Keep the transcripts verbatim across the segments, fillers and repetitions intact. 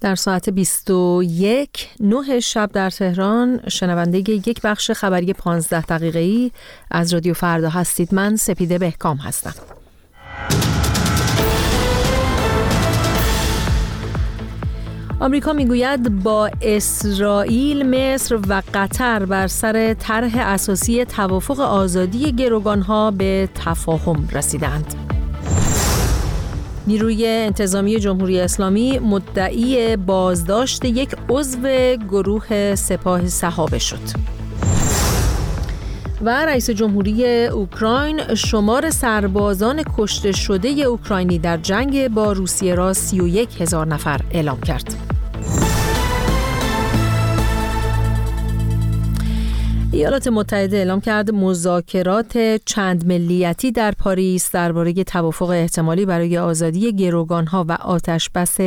در ساعت بیست و یک نه شب در تهران شنونده یک بخش خبری پانزده دقیقه‌ای از رادیو فردا هستید. من سپیده بهکام هستم. آمریکا میگوید با اسرائیل، مصر و قطر بر سر طرح اساسی توافق آزادی گروگانها به تفاهم رسیدند. نیروی انتظامی جمهوری اسلامی مدعی بازداشت یک عضو گروه سپاه صحابه شد. و رئیس جمهوری اوکراین شمار سربازان کشته شده اوکراینی در جنگ با روسیه را سی و یک هزار نفر اعلام کرد. ایالات متحده اعلام کرد مذاکرات چند ملیتی در پاریس درباره توافق احتمالی برای آزادی گروگانها و آتشبس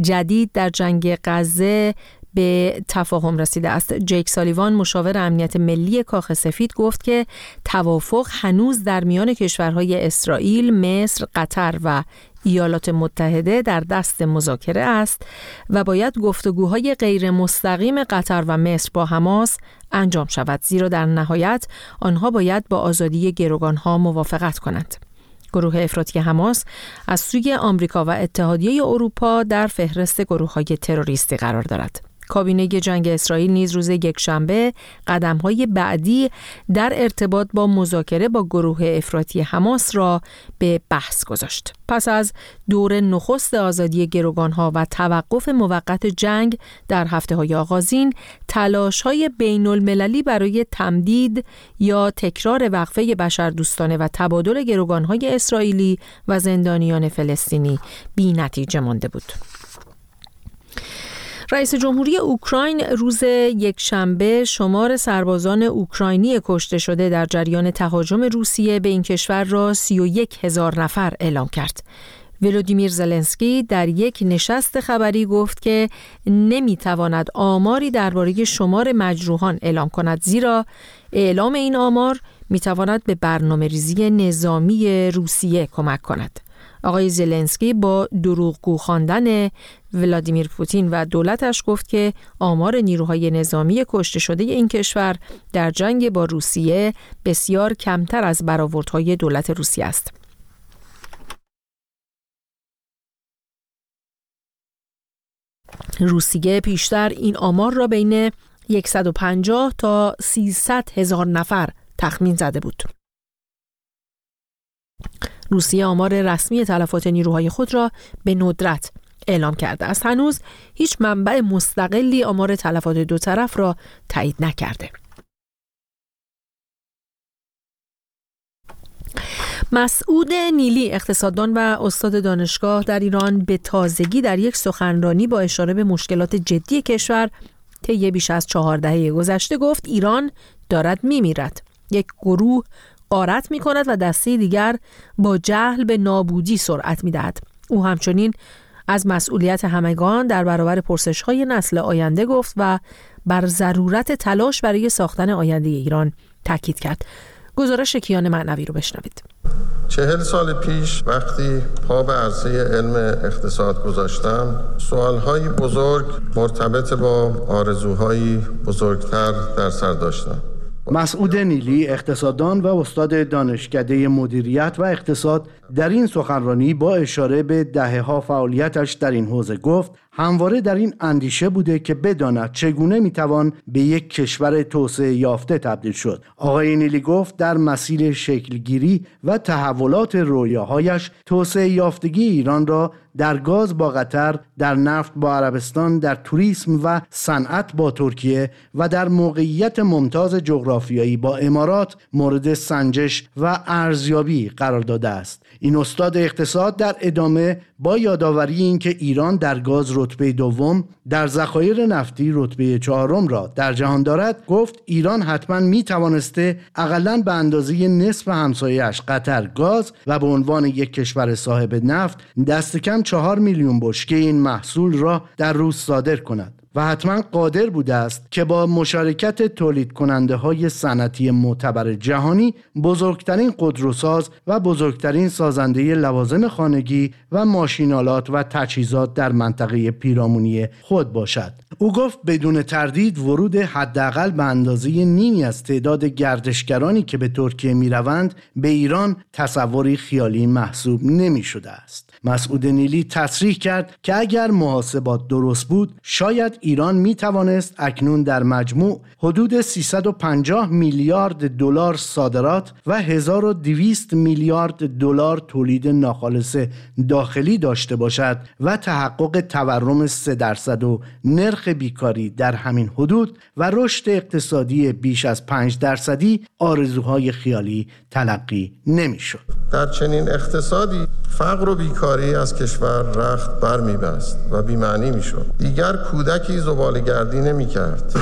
جدید در جنگ غزه به تفاهم رسیده است. جیک سالیوان مشاور امنیت ملی کاخ سفید گفت که توافق هنوز در میان کشورهای اسرائیل، مصر، قطر و ایالات متحده در دست مذاکره است و باید گفتگوهای غیر مستقیم قطر و مصر با حماس انجام شود، زیرا در نهایت آنها باید با آزادی گروگانها موافقت کنند. گروه افراطی حماس از سوی آمریکا و اتحادیه اروپا در فهرست گروه‌های تروریستی قرار دارد. کابینه جنگ اسرائیل نیز روز یکشنبه قدم‌های بعدی در ارتباط با مذاکره با گروه افراطی حماس را به بحث گذاشت. پس از دور نخست آزادی گروگانها و توقف موقت جنگ در هفته‌های آغازین، تلاش‌های بین‌المللی برای تمدید یا تکرار وقفه بشردوستانه و تبادل گروگانهای اسرائیلی و زندانیان فلسطینی بی‌نتیجه مانده بود. رئیس جمهوری اوکراین روز یکشنبه شمار سربازان اوکراینی کشته شده در جریان تهاجم روسیه به این کشور را سی و یک هزار نفر اعلام کرد. ولودیمیر زلنسکی در یک نشست خبری گفت که نمیتواند آماری درباره شمار مجروحان اعلام کند، زیرا اعلام این آمار میتواند به برنامه‌ریزی نظامی روسیه کمک کند. آقای زلنسکی با دروغگو خواندن ولادیمیر پوتین و دولتش گفت که آمار نیروهای نظامی کشته شده این کشور در جنگ با روسیه بسیار کمتر از برآوردهای دولت روسیه است. روسیه پیشتر این آمار را بین صد و پنجاه تا سیصد هزار نفر تخمین زده بود. روسیه آمار رسمی تلفات نیروهای خود را به ندرت اعلام کرده است. هنوز هیچ منبع مستقلی آمار تلفات دو طرف را تایید نکرده. مسعود نیلی، اقتصاددان و استاد دانشگاه در ایران، به تازگی در یک سخنرانی با اشاره به مشکلات جدی کشور طی بیش از چهار دهه گذشته گفت ایران دارد میمیرد. یک گروه غارت می کند و دسته دیگر با جهل به نابودی سرعت می دهد. او همچنین از مسئولیت همگان در برابر پرسش‌های نسل آینده گفت و بر ضرورت تلاش برای ساختن آینده ایران تاکید کرد. گزارش کیان معنوی رو بشنوید. چهل سال پیش وقتی پا به عرصه علم اقتصاد گذاشتم، سوال‌های بزرگ مرتبط با آرزوهای بزرگتر در سر داشتم. مسعود نیلی، اقتصاددان و استاد دانشکده مدیریت و اقتصاد، در این سخنرانی با اشاره به دهه‌ها فعالیتش در این حوزه گفت همواره در این اندیشه بوده که بداند چگونه میتوان به یک کشور توسعه یافته تبدیل شد. آقای نیلی گفت در مسیر شکلگیری و تحولات رویاهایش توسعه یافتگی ایران را در گاز با قطر، در نفت با عربستان، در توریسم و صنعت با ترکیه و در موقعیت ممتاز جغرافیایی با امارات مورد سنجش و ارزیابی قرار داده است. این استاد اقتصاد در ادامه با یادآوری اینکه ایران در گاز رتبه دوم، در ذخایر نفتی رتبه چهارم را در جهان دارد، گفت ایران حتما می توانسته اقلاً به اندازه نصف همسایه‌اش قطر گاز و به عنوان یک کشور صاحب نفت دست کم چهار میلیون بشکه این محصول را در روز صادر کند. و حتما قادر بوده است که با مشارکت تولید کننده های صنعتی معتبر جهانی بزرگترین خودروساز و بزرگترین سازنده لوازم خانگی و ماشینالات و تجهیزات در منطقه پیرامونی خود باشد. او گفت بدون تردید ورود حداقل به اندازه نیمی از تعداد گردشگرانی که به ترکیه میروند به ایران تصوری خیالی محسوب نمی شده است. مسعود نیلی تصریح کرد که اگر محاسبات درست بود شاید ایران می توانست اکنون در مجموع حدود سیصد و پنجاه میلیارد دلار صادرات و هزار و دویست میلیارد دلار تولید ناخالص داخلی داشته باشد و تحقق تورم سه درصد و نرخ بیکاری در همین حدود و رشد اقتصادی بیش از پنج درصدی آرزوهای خیالی تلقی نمی شد. در چنین اقتصادی فقر و بیکاری از کشور رخت بر می بست و بی‌معنی می شد. دیگر کودکی زباله‌گردی نمی کرد.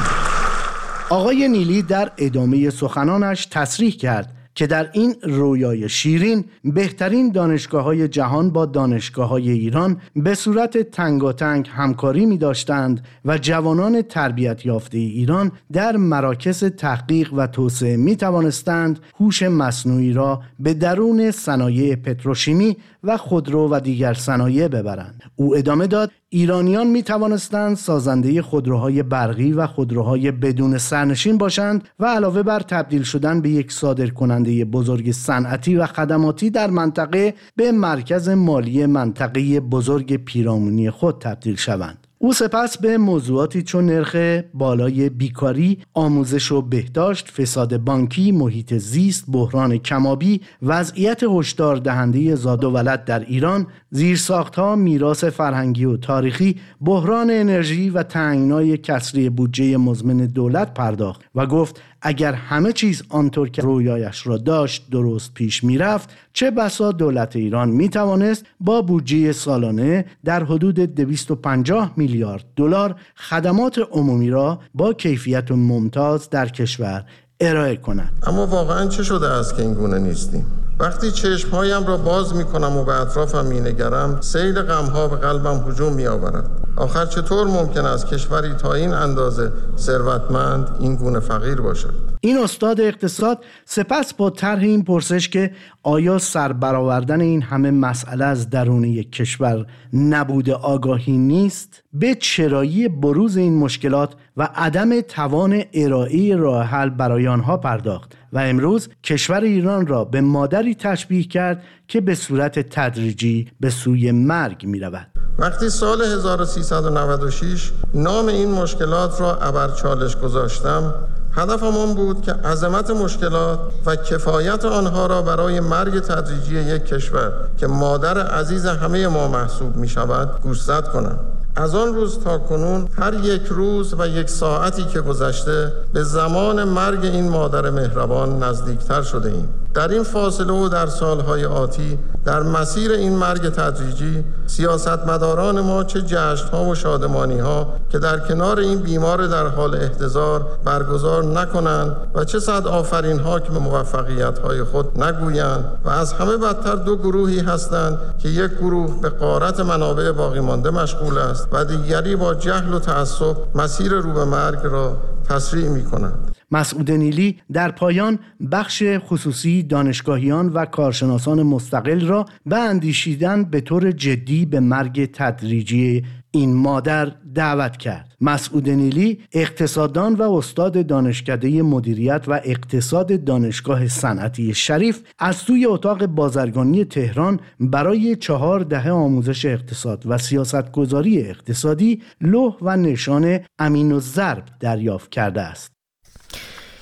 آقای نیلی در ادامه سخنانش تصریح کرد که در این رویای شیرین بهترین دانشگاه‌های جهان با دانشگاه‌های ایران به صورت تنگاتنگ همکاری می‌داشتند و جوانان تربیت یافته ایران در مراکز تحقیق و توسعه می‌توانستند هوش مصنوعی را به درون صنایع پتروشیمی و خودرو و دیگر صنایع ببرند. او ادامه داد ایرانیان می توانستند سازنده خودروهای برقی و خودروهای بدون سرنشین باشند و علاوه بر تبدیل شدن به یک صادرکننده بزرگ صنعتی و خدماتی در منطقه به مرکز مالی منطقه بزرگ پیرامونی خود تبدیل شوند. او سپس به موضوعاتی چون نرخ بالای بیکاری، آموزش و بهداشت، فساد بانکی، محیط زیست، بحران کمابی، وضعیت هشدار دهنده زاد و ولد در ایران، زیرساخت‌ها، میراث فرهنگی و تاریخی، بحران انرژی و تنگنای کسری بودجه مزمن دولت پرداخت و گفت اگر همه چیز آنطور که رویایش را داشت درست پیش می‌رفت، چه بسا دولت ایران می‌توانست با بودجه سالانه در حدود دویست و پنجاه میلیارد دلار خدمات عمومی را با کیفیت ممتاز در کشور ارائه کند. اما واقعاً چه شده است که این گونه نیستیم؟ وقتی چشمهایم را باز می‌کنم و به اطرافم می‌نگرم، سیل غم‌ها به قلبم هجوم می‌آورد. آخر چطور ممکن است کشوری تا این اندازه ثروتمند این گونه فقیر باشد؟ این استاد اقتصاد سپس با طرح این پرسش که آیا سربرآوردن این همه مسئله از درون یک کشور نبود آگاهی نیست، به چرایی بروز این مشکلات و عدم توان ارائه راه حل برای آنها پرداخت و امروز کشور ایران را به مادری تشبیه کرد که به صورت تدریجی به سوی مرگ می رود. وقتی سال هزار و سیصد و نود و شش نام این مشکلات را ابر چالش گذاشتم، هدفم آن بود که عظمت مشکلات و کفایت آنها را برای مرگ تدریجی یک کشور که مادر عزیز همه ما محسوب می شود گوشزد کنم. از آن روز تا کنون هر یک روز و یک ساعتی که گذشته به زمان مرگ این مادر مهربان نزدیکتر شده ایم. در این فاصله و در سالهای آتی در مسیر این مرگ تدریجی سیاستمداران ما چه جشن‌ها و شادمانی‌ها که در کنار این بیمار در حال احتضار برگزار نکنند و چه صد آفرین‌ها که به موفقیت‌های خود نگویند و از همه بدتر دو گروهی هستند که یک گروه به غارت منابع باقی مانده مشغول است و دیگری با جهل و تعصب مسیر رو به مرگ را تسریع می‌کنند. مسعود نیلی در پایان بخش خصوصی دانشگاهیان و کارشناسان مستقل را به اندیشیدن به طور جدی به مرگ تدریجی این مادر دعوت کرد. مسعود نیلی اقتصاددان و استاد دانشکده مدیریت و اقتصاد دانشگاه صنعتی شریف از سوی اتاق بازرگانی تهران برای چهار دهه آموزش اقتصاد و سیاستگذاری اقتصادی لوح و نشان امین الضرب دریافت کرده است.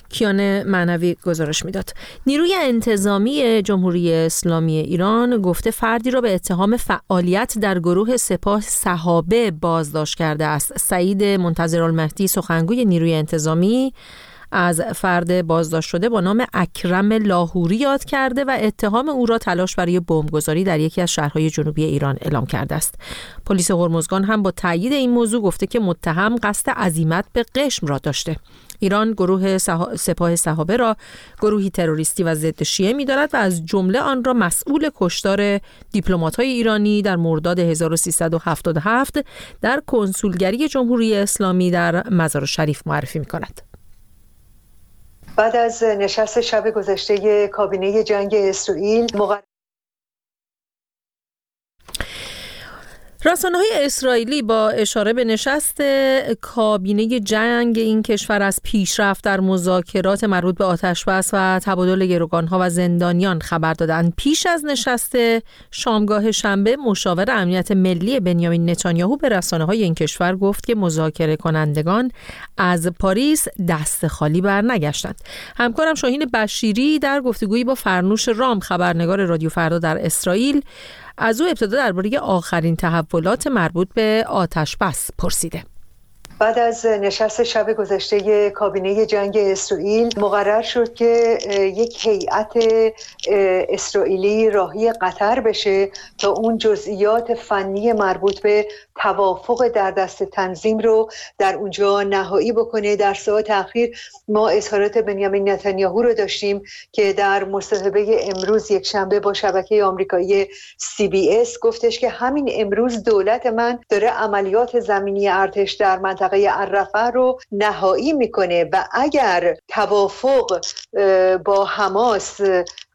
کیان معنوی گزارش میداد. نیروی انتظامی جمهوری اسلامی ایران گفته فردی را به اتهام فعالیت در گروه سپاه صحابه بازداشت کرده است. سعید منتظر المهدی سخنگوی نیروی انتظامی از فرد بازداشت شده با نام اکرم لاهوری یاد کرده و اتهام او را تلاش برای بمبگذاری در یکی از شهرهای جنوبی ایران اعلام کرده است. پلیس هرمزگان هم با تایید این موضوع گفته که متهم قصد عزیمت به قشم را داشته. ایران گروه سح... سپاه صحابه را گروهی تروریستی و ضد شیعه می‌داند و از جمله آن را مسئول کشتار دیپلمات‌های ایرانی در مرداد هزار و سیصد و هفتاد و هفت در کنسولگری جمهوری اسلامی در مزار شریف معرفی می‌کند. بعد از نشست شب گذشته کابینه جنگ اسرائیل مقرر رسانه‌های اسرائیلی با اشاره به نشست کابینه جنگ این کشور از پیشرفت در مذاکرات مربوط به آتشبس و تبادل گروگان‌ها و زندانیان خبر دادند. پیش از نشست شامگاه شنبه مشاور امنیت ملی بنیامین نتانیاهو به رسانه‌های این کشور گفت که مذاکره کنندگان از پاریس دست خالی برنگشتند. همکارم شاهین بشیری در گفتگویی با فرنووش رام خبرنگار رادیو فردا در اسرائیل از او ابتدا درباره آخرین تحولات مربوط به آتشبس پرسیده. بعد از نشست شب گذشته کابینه جنگ اسرائیل مقرر شد که یک هیئت اسرائیلی راهی قطر بشه تا اون جزئیات فنی مربوط به توافق در دست تنظیم رو در اونجا نهایی بکنه. در ساعات اخیر ما اظهارات بنیامین نتانیاهو رو داشتیم که در مصاحبه امروز یک شنبه با شبکه آمریکایی سی بی اس گفتش که همین امروز دولت من داره عملیات زمینی ارتش در منطقه عرفه رو نهایی میکنه و اگر توافق با حماس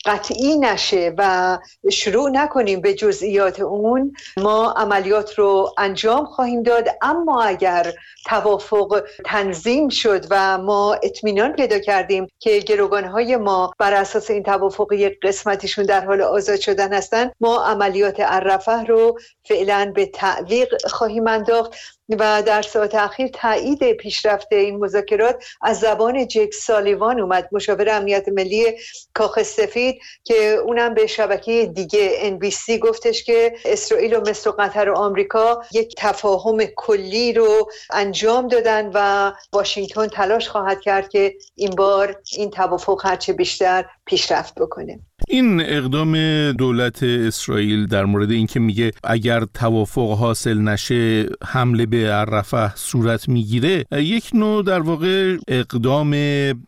قطعی نشه و شروع نکنیم به جزئیات اون، ما عملیات رو انجام خواهیم داد. اما اگر توافق تنظیم شد و ما اطمینان پیدا کردیم که گروگانهای ما بر اساس این توافق یک قسمتشون در حال آزاد شدن هستن، ما عملیات عرفه رو فعلا به تعویق خواهیم انداخت. و در ساعات اخیر تایید پیشرفت این مذاکرات از زبان جیک سالیوان اومد، مشاور امنیت ملی کاخ سفید، که اونم به شبکه دیگه ان بی سی گفتش که اسرائیل و مصر و قطر و آمریکا یک تفاهم کلی رو انجام دادن و واشنگتن تلاش خواهد کرد که این بار این توافق هرچه بیشتر پیشرفت بکنه. این اقدام دولت اسرائیل در مورد اینکه میگه اگر توافق حاصل نشه حمله به عرفه صورت میگیره، یک نوع در واقع اقدام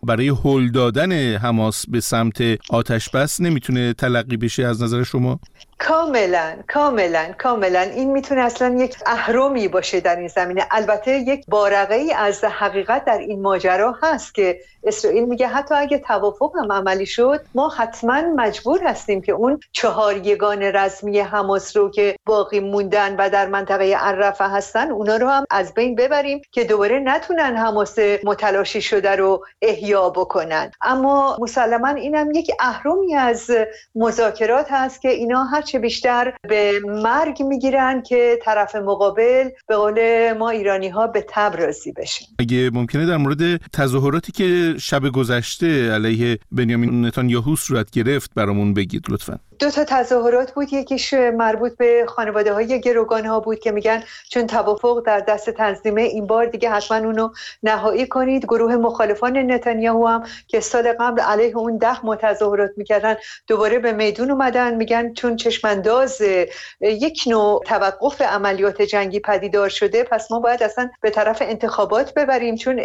برای هل دادن حماس به سمت آتش بس نمیتونه تلقی بشه از نظر شما؟ کاملا کاملا کاملا این میتونه اصلا یک اهرمی باشه در این زمینه. البته یک بارقه ای از حقیقت در این ماجرا هست که اسرائیل میگه حتی اگه توافق هم عملی شد، ما حتما مجبور هستیم که اون چهار یگان رزمی حماس رو که باقی موندن و در منطقه عرفه هستن، اونا رو هم از بین ببریم که دوباره نتونن حماس متلاشی شده رو احیا بکنن. اما مسلما اینم یک اهرمی از مذاکرات هست که اینا هر چه بیشتر به مرگ میگیرن که طرف مقابل به قول ما ایرانی ها به تب راضی بشن. اگه ممکنه در مورد تظاهراتی که شب گذشته علیه بنیامین نتانیاهو صورت گرفت برامون بگید لطفاً. دو تا تظاهرات بود، یکیش مربوط به خانواده های گروگان ها بود که میگن چون توافق در دست تنظیمه این بار دیگه حتما اونو نهایی کنید. گروه مخالفان نتانیاهو هم که سال قبل علیه اون ده ما تظاهرات میکردن دوباره به میدون اومدن، میگن چون چشمانداز یک نوع توقف عملیات جنگی پدیدار شده، پس ما باید اصلا به طرف انتخابات ببریم، چون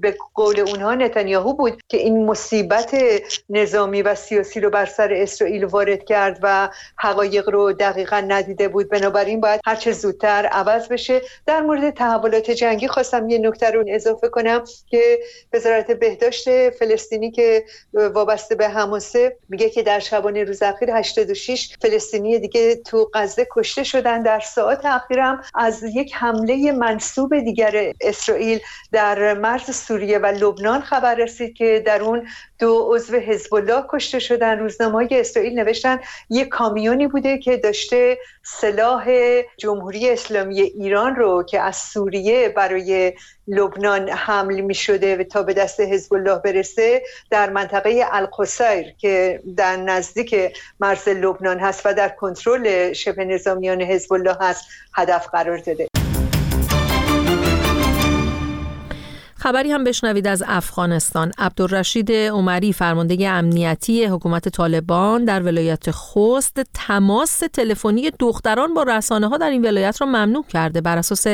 به قول اونها نتانیاهو بود که این مصیبت نظامی و سیاسی رو بر سر اسرائیل وارد کرد و حقایق رو دقیقاً ندیده بود، بنابراین باید هر چه زودتر عوض بشه. در مورد تحولات جنگی خواستم یه نکته رو اضافه کنم که وزارت بهداشت فلسطینی که وابسته به حماس میگه که در شبانه روز اخیر هشتاد و شش فلسطینی دیگه تو غزه کشته شدن. در ساعات اخیر هم از یک حمله منسوب دیگر اسرائیل در مرز سوریه و لبنان خبر رسید که در اون دو عضو حزب الله کشته شدن. روزنامه‌های اسرائیل نوشتن یک کامیونی بوده که داشته سلاح جمهوری اسلامی ایران رو که از سوریه برای لبنان حمل می شده و تا به دست حزب الله برسه در منطقه القصیر که در نزدیک مرز لبنان هست و در کنترل شبه نظامیان حزب الله هست هدف قرار داده. خبری هم بشنوید از افغانستان. عبدالرشید عمری فرمانده امنیتی حکومت طالبان در ولایت خوست تماس تلفنی دختران با رسانه‌ها در این ولایت را ممنوع کرده. بر اساس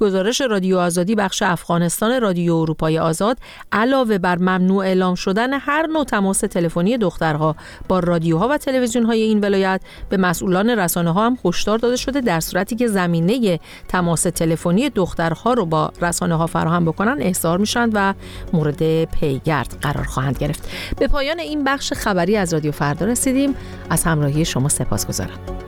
گزارش رادیو آزادی بخش افغانستان رادیو اروپای آزاد، علاوه بر ممنوع اعلام شدن هر نوع تماس تلفنی دخترها با رادیوها و تلویزیون‌های این ولایت، به مسئولان رسانه‌ها هم هشدار داده شده در صورتی که زمینه تماس تلفنی دخترها رو با رسانه‌ها فراهم بکنن احضار میشن و مورد پیگرد قرار خواهند گرفت. به پایان این بخش خبری از رادیو فردا رسیدیم. از همراهی شما سپاسگزارم.